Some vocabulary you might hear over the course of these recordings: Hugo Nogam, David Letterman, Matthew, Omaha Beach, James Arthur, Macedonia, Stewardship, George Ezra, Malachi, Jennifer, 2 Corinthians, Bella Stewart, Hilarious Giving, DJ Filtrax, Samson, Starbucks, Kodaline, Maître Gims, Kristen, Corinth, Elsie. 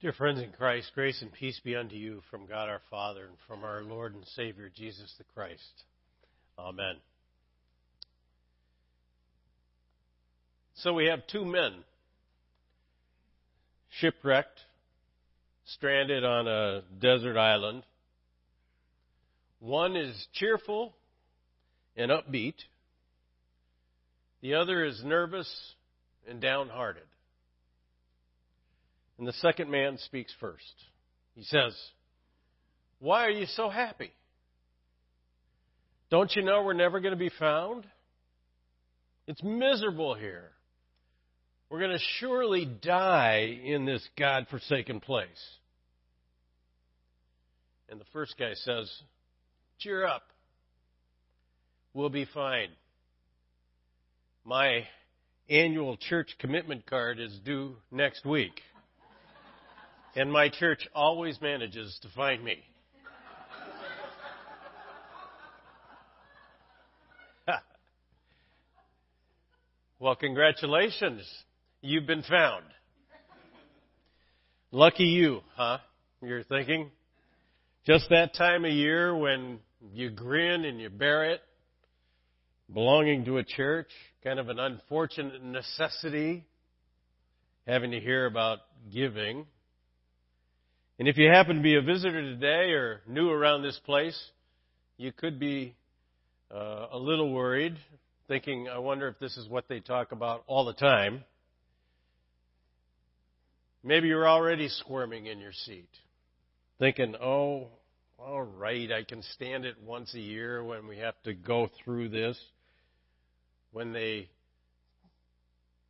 Dear friends in Christ, grace and peace be unto you from God our Father and from our Lord and Savior, Jesus the Christ. Amen. So we have two men, shipwrecked, stranded on a desert island. One is cheerful and upbeat. The other is nervous and downhearted. And the second man speaks first. He says, "Why are you so happy? Don't you know we're never going to be found? It's miserable here. We're going to surely die in this God-forsaken place." And the first guy says, "Cheer up. We'll be fine. My annual church commitment card is due next week. And my church always manages to find me." Well, congratulations. You've been found. Lucky you, huh? You're thinking. Just that time of year when you grin and you bear it, belonging to a church, kind of an unfortunate necessity, having to hear about giving. And if you happen to be a visitor today or new around this place, you could be a little worried, thinking, I wonder if this is what they talk about all the time. Maybe you're already squirming in your seat, thinking, oh, all right, I can stand it once a year when we have to go through this, when they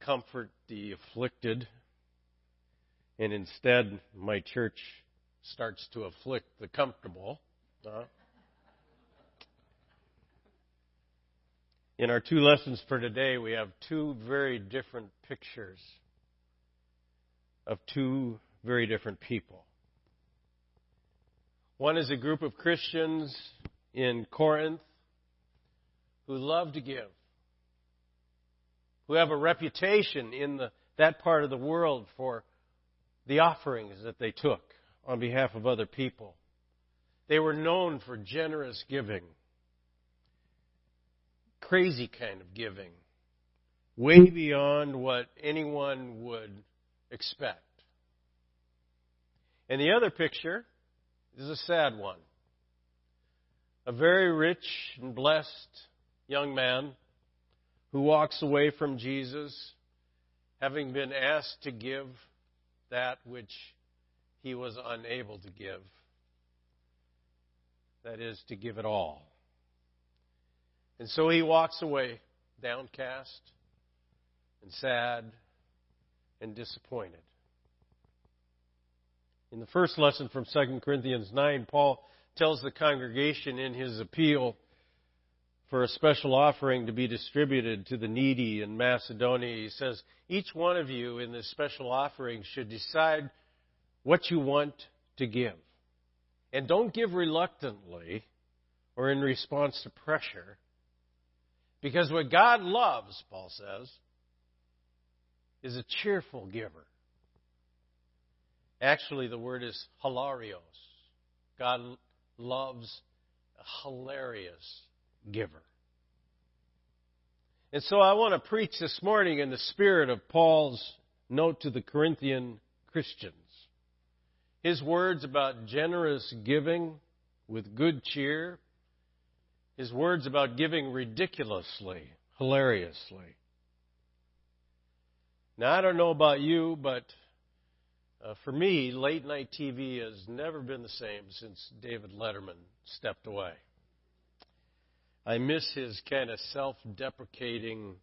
comfort the afflicted. And instead, my church starts to afflict the comfortable. In our two lessons for today, we have two very different pictures of two very different people. One is a group of Christians in Corinth who love to give, who have a reputation in that part of the world for the offerings that they took on behalf of other people. They were known for generous giving, crazy kind of giving, way beyond what anyone would expect. And the other picture is a sad one. A very rich and blessed young man who walks away from Jesus, having been asked to give that which he was unable to give. That is, to give it all. And so he walks away downcast and sad and disappointed. In the first lesson from 2 Corinthians 9, Paul tells the congregation in his appeal for a special offering to be distributed to the needy in Macedonia. He says, each one of you in this special offering should decide what you want to give. And don't give reluctantly or in response to pressure, because what God loves, Paul says, is a cheerful giver. Actually, the word is hilarious. God loves a hilarious giver. And so I want to preach this morning in the spirit of Paul's note to the Corinthian Christians. His words about generous giving with good cheer. His words about giving ridiculously, hilariously. Now, I don't know about you, but for me, late night TV has never been the same since David Letterman stepped away. I miss his kind of self-deprecating,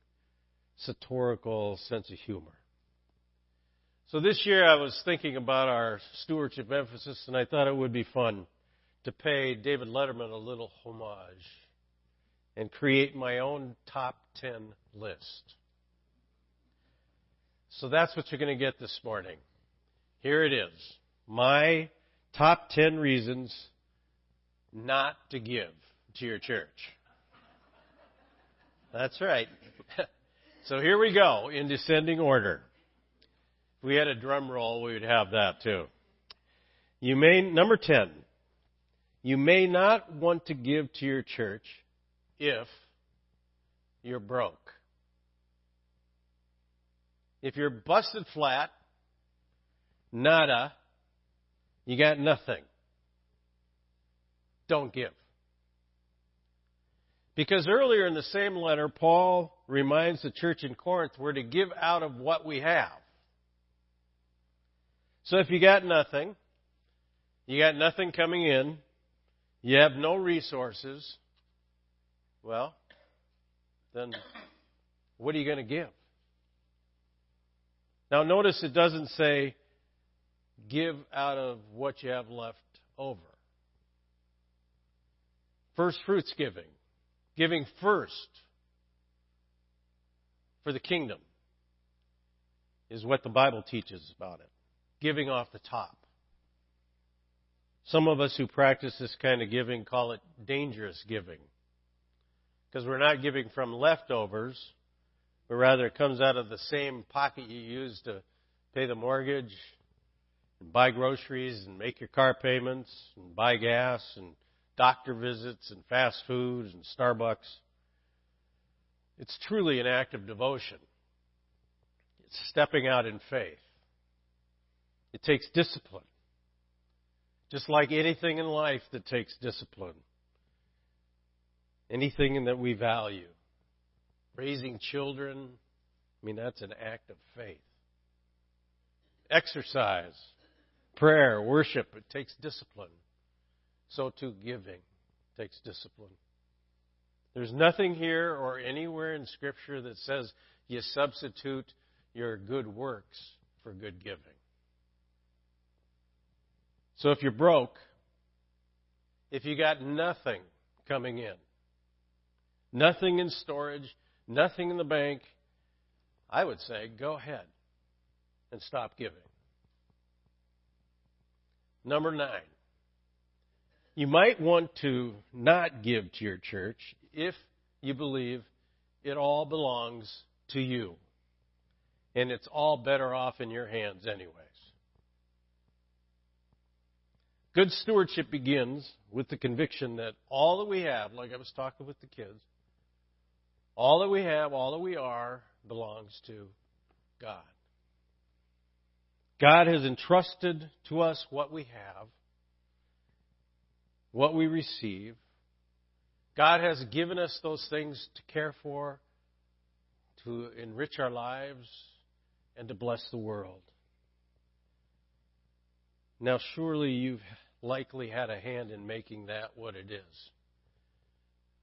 satirical sense of humor. So this year I was thinking about our stewardship emphasis, and I thought it would be fun to pay David Letterman a little homage and create my own top 10 list. So that's what you're going to get this morning. Here it is. My top 10 reasons not to give to your church. That's right. So here we go in descending order. If we had a drum roll, we would have that too. Number 10, you may not want to give to your church if you're broke. If you're busted flat, nada, you got nothing, don't give. Because earlier in the same letter, Paul reminds the church in Corinth we're to give out of what we have. So if you got nothing coming in, you have no resources, well, then what are you going to give? Now notice it doesn't say give out of what you have left over. First fruits giving. Giving first for the kingdom is what the Bible teaches about it. Giving off the top. Some of us who practice this kind of giving call it dangerous giving. Because we're not giving from leftovers, but rather it comes out of the same pocket you use to pay the mortgage and buy groceries and make your car payments and buy gas and doctor visits and fast food and Starbucks. It's truly an act of devotion. It's stepping out in faith. It takes discipline. Just like anything in life that takes discipline. Anything that we value. Raising children, that's an act of faith. Exercise, prayer, worship, it takes discipline. So too giving takes discipline. There's nothing here or anywhere in Scripture that says you substitute your good works for good giving. So if you're broke, if you got nothing coming in, nothing in storage, nothing in the bank, I would say go ahead and stop giving. Number 9. You might want to not give to your church if you believe it all belongs to you and it's all better off in your hands anyways. Good stewardship begins with the conviction that all that we have, like I was talking with the kids, all that we have, all that we are, belongs to God. God has entrusted to us what we have, what we receive. God has given us those things to care for, to enrich our lives, and to bless the world. Now, surely you've likely had a hand in making that what it is.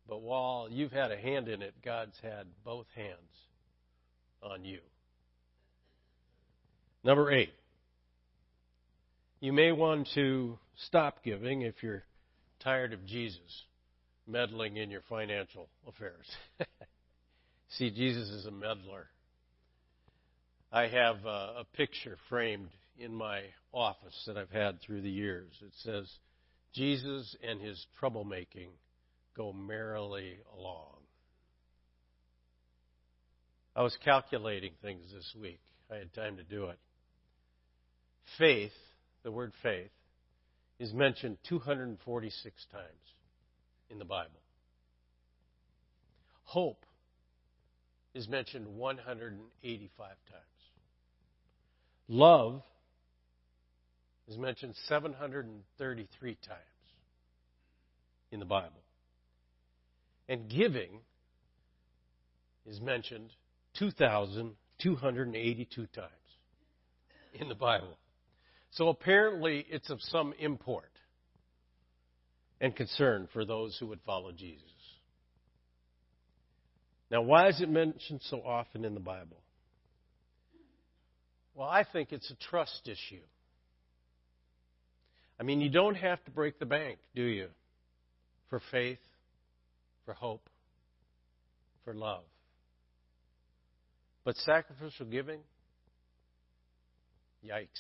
But while you've had a hand in it, God's had both hands on you. Number 8. You may want to stop giving if you're tired of Jesus meddling in your financial affairs. See, Jesus is a meddler. I have a picture framed in my office that I've had through the years. It says, Jesus and his troublemaking go merrily along. I was calculating things this week. I had time to do it. Faith, the word faith, is mentioned 246 times in the Bible. Hope is mentioned 185 times. Love is mentioned 733 times in the Bible. And giving is mentioned 2,282 times in the Bible. So apparently it's of some import and concern for those who would follow Jesus. Now, why is it mentioned so often in the Bible? Well, I think it's a trust issue. You don't have to break the bank, do you? For faith, for hope, for love. But sacrificial giving? Yikes.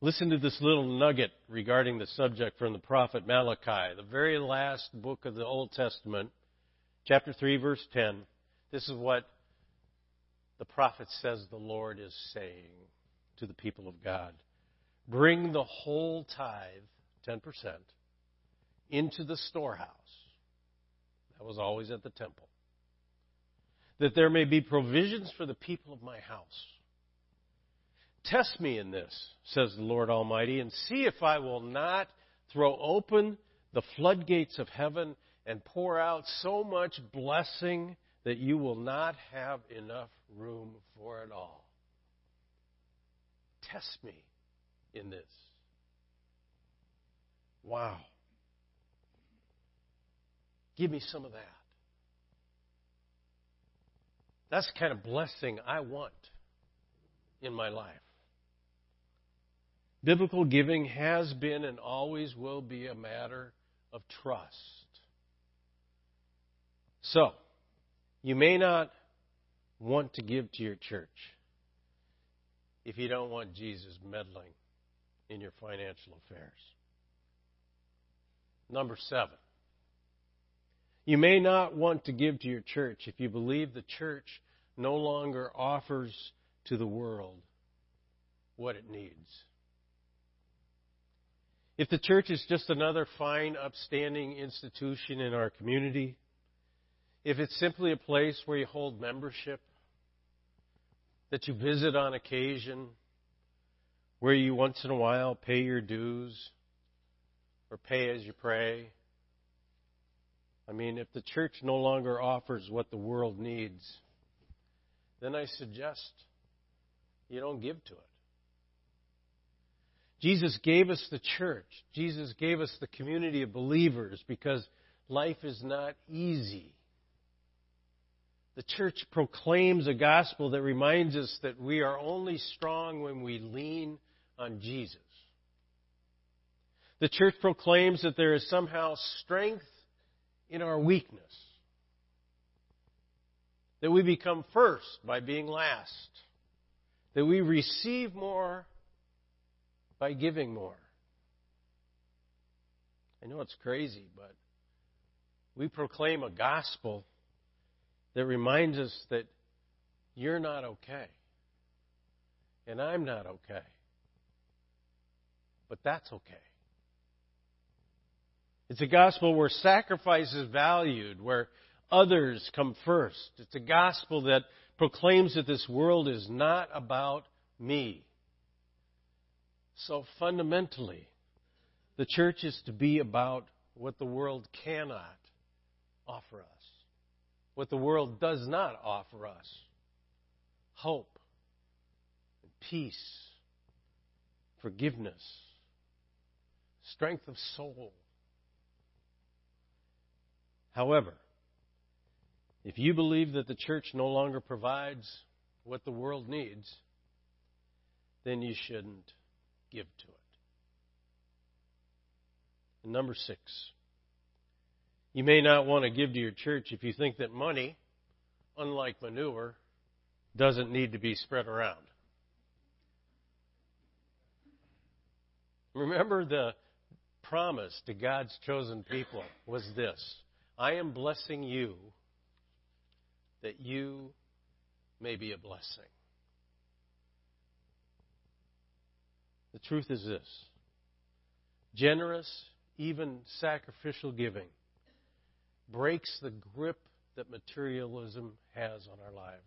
Listen to this little nugget regarding the subject from the prophet Malachi, the very last book of the Old Testament, chapter 3, verse 10. This is what the prophet says the Lord is saying to the people of God. Bring the whole tithe, 10%, into the storehouse. That was always at the temple. That there may be provisions for the people of my house. Test me in this, says the Lord Almighty, and see if I will not throw open the floodgates of heaven and pour out so much blessing that you will not have enough room for it all. Test me in this. Wow. Give me some of that. That's the kind of blessing I want in my life. Biblical giving has been and always will be a matter of trust. So, you may not want to give to your church if you don't want Jesus meddling in your financial affairs. Number 7. You may not want to give to your church if you believe the church no longer offers to the world what it needs. If the church is just another fine, upstanding institution in our community, if it's simply a place where you hold membership, that you visit on occasion, where you once in a while pay your dues or pay as you pray, I mean, if the church no longer offers what the world needs, then I suggest you don't give to it. Jesus gave us the church. Jesus gave us the community of believers because life is not easy. The church proclaims a gospel that reminds us that we are only strong when we lean on Jesus. The church proclaims that there is somehow strength in our weakness. That we become first by being last. That we receive more by giving more. I know it's crazy, but we proclaim a gospel that reminds us that you're not okay. And I'm not okay. But that's okay. It's a gospel where sacrifice is valued, where others come first. It's a gospel that proclaims that this world is not about me. So fundamentally, the church is to be about what the world cannot offer us, what the world does not offer us, hope, peace, forgiveness, strength of soul. However, if you believe that the church no longer provides what the world needs, then you shouldn't give to it. And number 6, you may not want to give to your church if you think that money, unlike manure, doesn't need to be spread around. Remember, the promise to God's chosen people was this: I am blessing you that you may be a blessing. The truth is this: generous, even sacrificial giving breaks the grip that materialism has on our lives.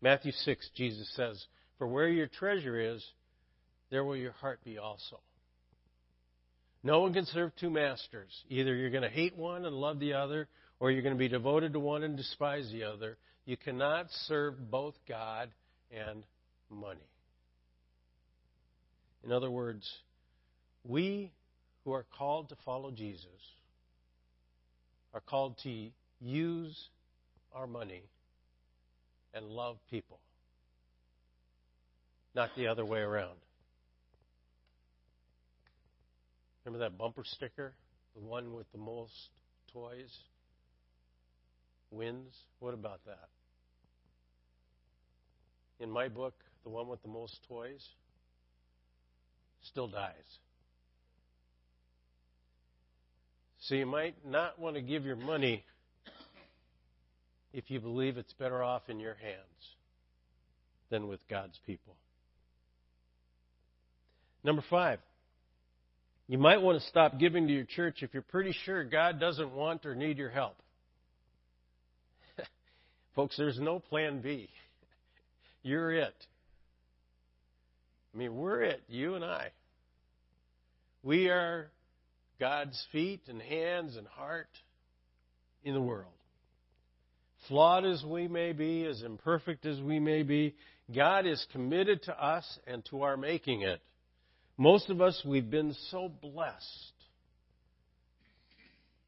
Matthew 6, Jesus says, "For where your treasure is, there will your heart be also." No one can serve 2 masters. Either you're going to hate one and love the other, or you're going to be devoted to one and despise the other. You cannot serve both God and money. In other words, we who are called to follow Jesus are called to use our money and love people, not the other way around. Remember that bumper sticker? The one with the most toys wins? What about that? In my book, the one with the most toys still dies. So you might not want to give your money if you believe it's better off in your hands than with God's people. Number 5, you might want to stop giving to your church if you're pretty sure God doesn't want or need your help. Folks, there's no plan B. You're it. I mean, we're it, you and I. We are God's feet and hands and heart in the world. Flawed as we may be, as imperfect as we may be, God is committed to us and to our making it. Most of us, we've been so blessed.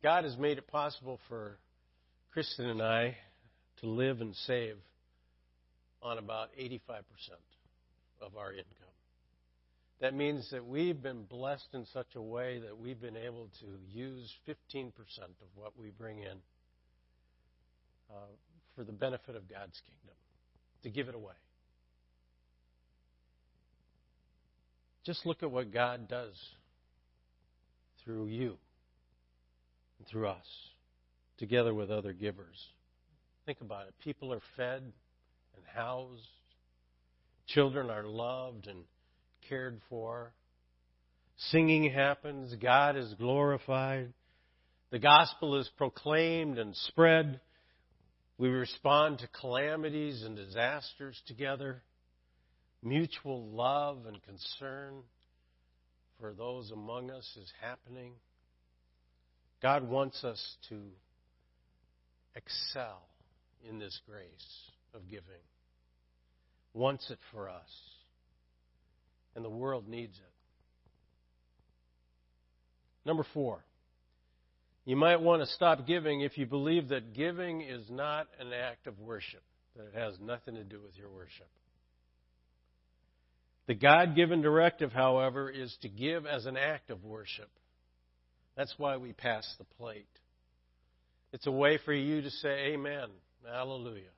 God has made it possible for Kristen and I to live and save on about 85% of our income. That means that we've been blessed in such a way that we've been able to use 15% of what we bring in for the benefit of God's kingdom, to give it away. Just look at what God does through you and through us, together with other givers. Think about it. People are fed and housed. Children are loved and cared for. Singing happens. God is glorified. The gospel is proclaimed and spread. We respond to calamities and disasters together. Mutual love and concern for those among us is happening. God wants us to excel in this grace of giving. Wants it for us. And the world needs it. Number 4, you might want to stop giving if you believe that giving is not an act of worship, that it has nothing to do with your worship. The God-given directive, however, is to give as an act of worship. That's why we pass the plate. It's a way for you to say amen, hallelujah.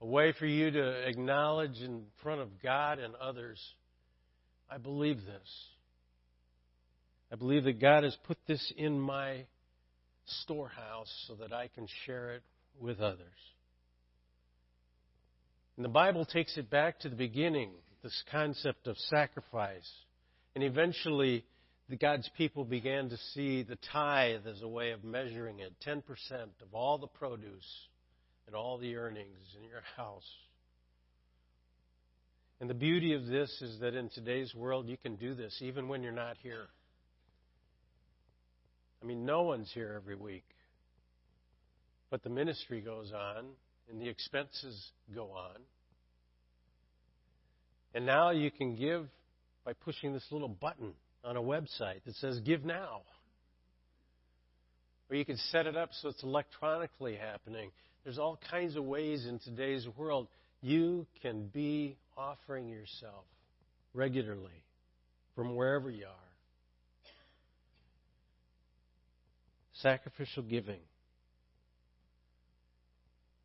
A way for you to acknowledge in front of God and others, I believe this. I believe that God has put this in my storehouse so that I can share it with others. And the Bible takes it back to the beginning, this concept of sacrifice. And eventually, God's people began to see the tithe as a way of measuring it, 10% of all the produce and all the earnings in your house. And the beauty of this is that in today's world, you can do this even when you're not here. I mean, no one's here every week. But the ministry goes on, and the expenses go on. And now you can give by pushing this little button on a website that says, Give Now. Or you can set it up so it's electronically happening. There's all kinds of ways in today's world you can be offering yourself regularly from wherever you are. Sacrificial giving.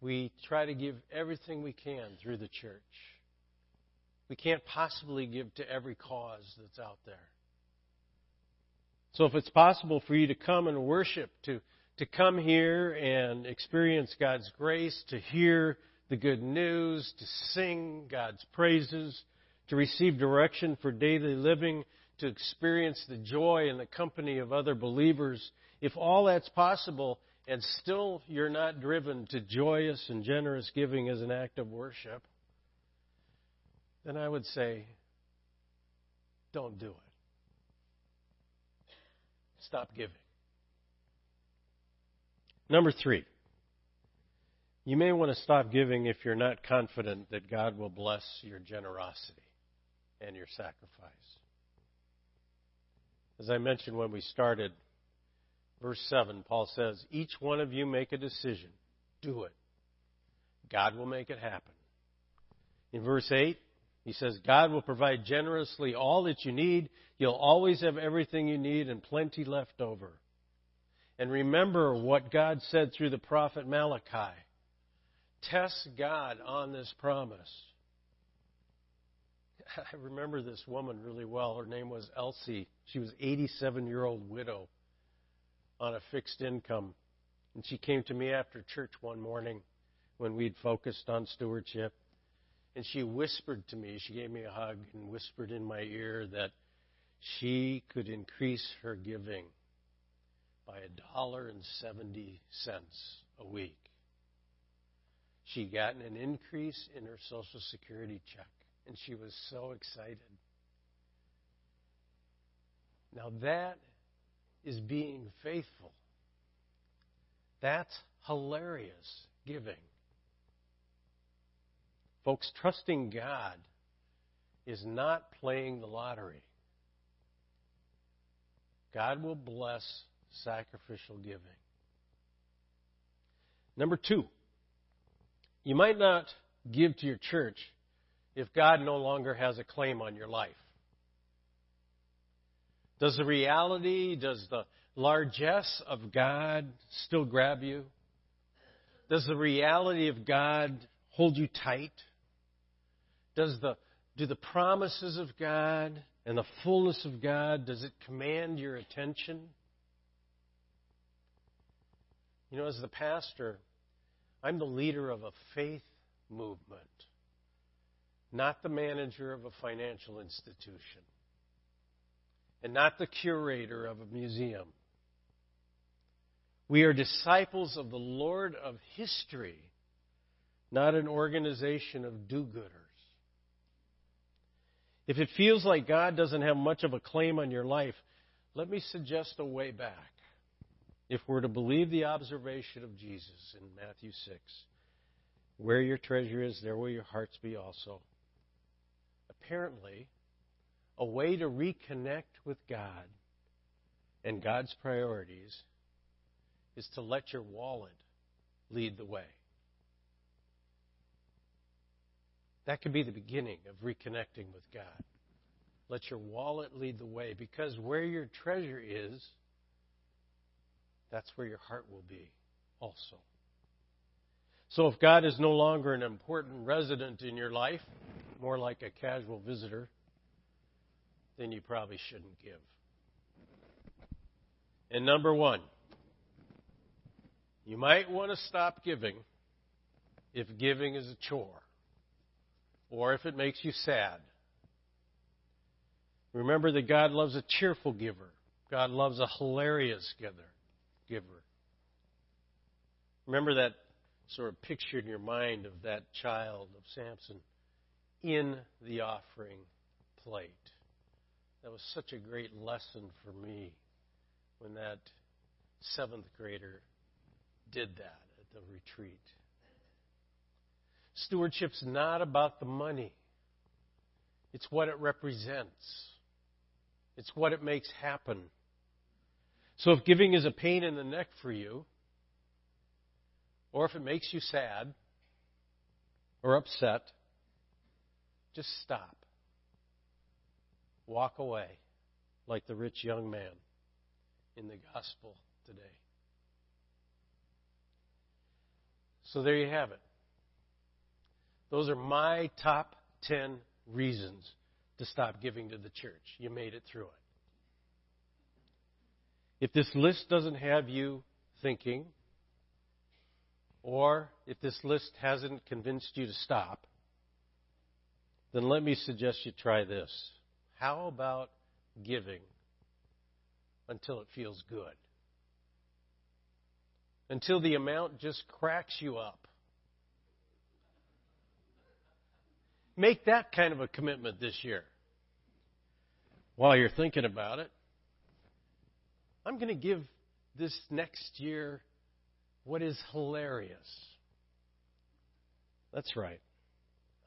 We try to give everything we can through the church. We can't possibly give to every cause that's out there. So if it's possible for you to come and worship, to come here and experience God's grace, to hear the good news, to sing God's praises, to receive direction for daily living, to experience the joy and the company of other believers, if all that's possible, and still you're not driven to joyous and generous giving as an act of worship, then I would say, don't do it. Stop giving. Number 3, you may want to stop giving if you're not confident that God will bless your generosity and your sacrifice. As I mentioned when we started, Verse 7, Paul says, Each one of you make a decision. Do it. God will make it happen. In verse 8, he says, God will provide generously all that you need. You'll always have everything you need and plenty left over. And remember what God said through the prophet Malachi. Test God on this promise. I remember this woman really well. Her name was Elsie. She was an 87-year-old widow on a fixed income. And she came to me after church one morning when we'd focused on stewardship. And she whispered to me, she gave me a hug and whispered in my ear that she could increase her giving by $1.70 a week. She'd gotten an increase in her Social Security check, and she was so excited. Now that is being faithful. That's hilarious giving. Folks, trusting God is not playing the lottery. God will bless sacrificial giving. Number two, you might not give to your church if God no longer has a claim on your life. Does the reality, does the largesse of God still grab you? Does the reality of God hold you tight? Do the promises of God and the fullness of God, does it command your attention? You know, as the pastor, I'm the leader of a faith movement, not the manager of a financial institution, and not the curator of a museum. We are disciples of the Lord of history, not an organization of do-gooders. If it feels like God doesn't have much of a claim on your life, let me suggest a way back. If we're to believe the observation of Jesus in Matthew 6, where your treasure is, there will your hearts be also. Apparently, a way to reconnect with God and God's priorities is to let your wallet lead the way. That could be the beginning of reconnecting with God. Let your wallet lead the way, because where your treasure is, that's where your heart will be also. So if God is no longer an important resident in your life, more like a casual visitor, then you probably shouldn't give. And number one, you might want to stop giving if giving is a chore or if it makes you sad. Remember that God loves a cheerful giver. God loves a hilarious giver. Remember that sort of picture in your mind of that child of Samson in the offering plate. That was such a great lesson for me when that 7th grader did that at the retreat. Stewardship's not about the money. It's what it represents. It's what it makes happen. So if giving is a pain in the neck for you, or if it makes you sad or upset, just stop. Walk away like the rich young man in the gospel today. So there you have it. Those are my top 10 reasons to stop giving to the church. You made it through it. If this list doesn't have you thinking, or if this list hasn't convinced you to stop, then let me suggest you try this. How about giving until it feels good? Until the amount just cracks you up. Make that kind of a commitment this year. While you're thinking about it, I'm going to give this next year what is hilarious. That's right.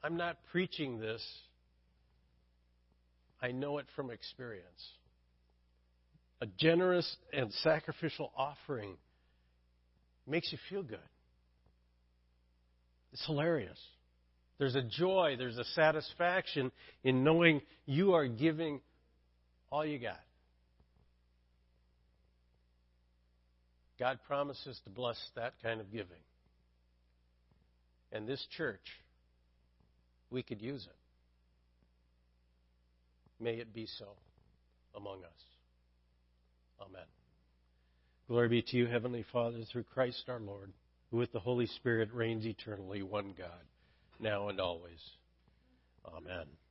I'm not preaching this. I know it from experience. A generous and sacrificial offering makes you feel good. It's hilarious. There's a joy, there's a satisfaction in knowing you are giving all you got. God promises to bless that kind of giving. And this church, we could use it. May it be so among us. Amen. Glory be to you, Heavenly Father, through Christ our Lord, who with the Holy Spirit reigns eternally, one God, now and always. Amen.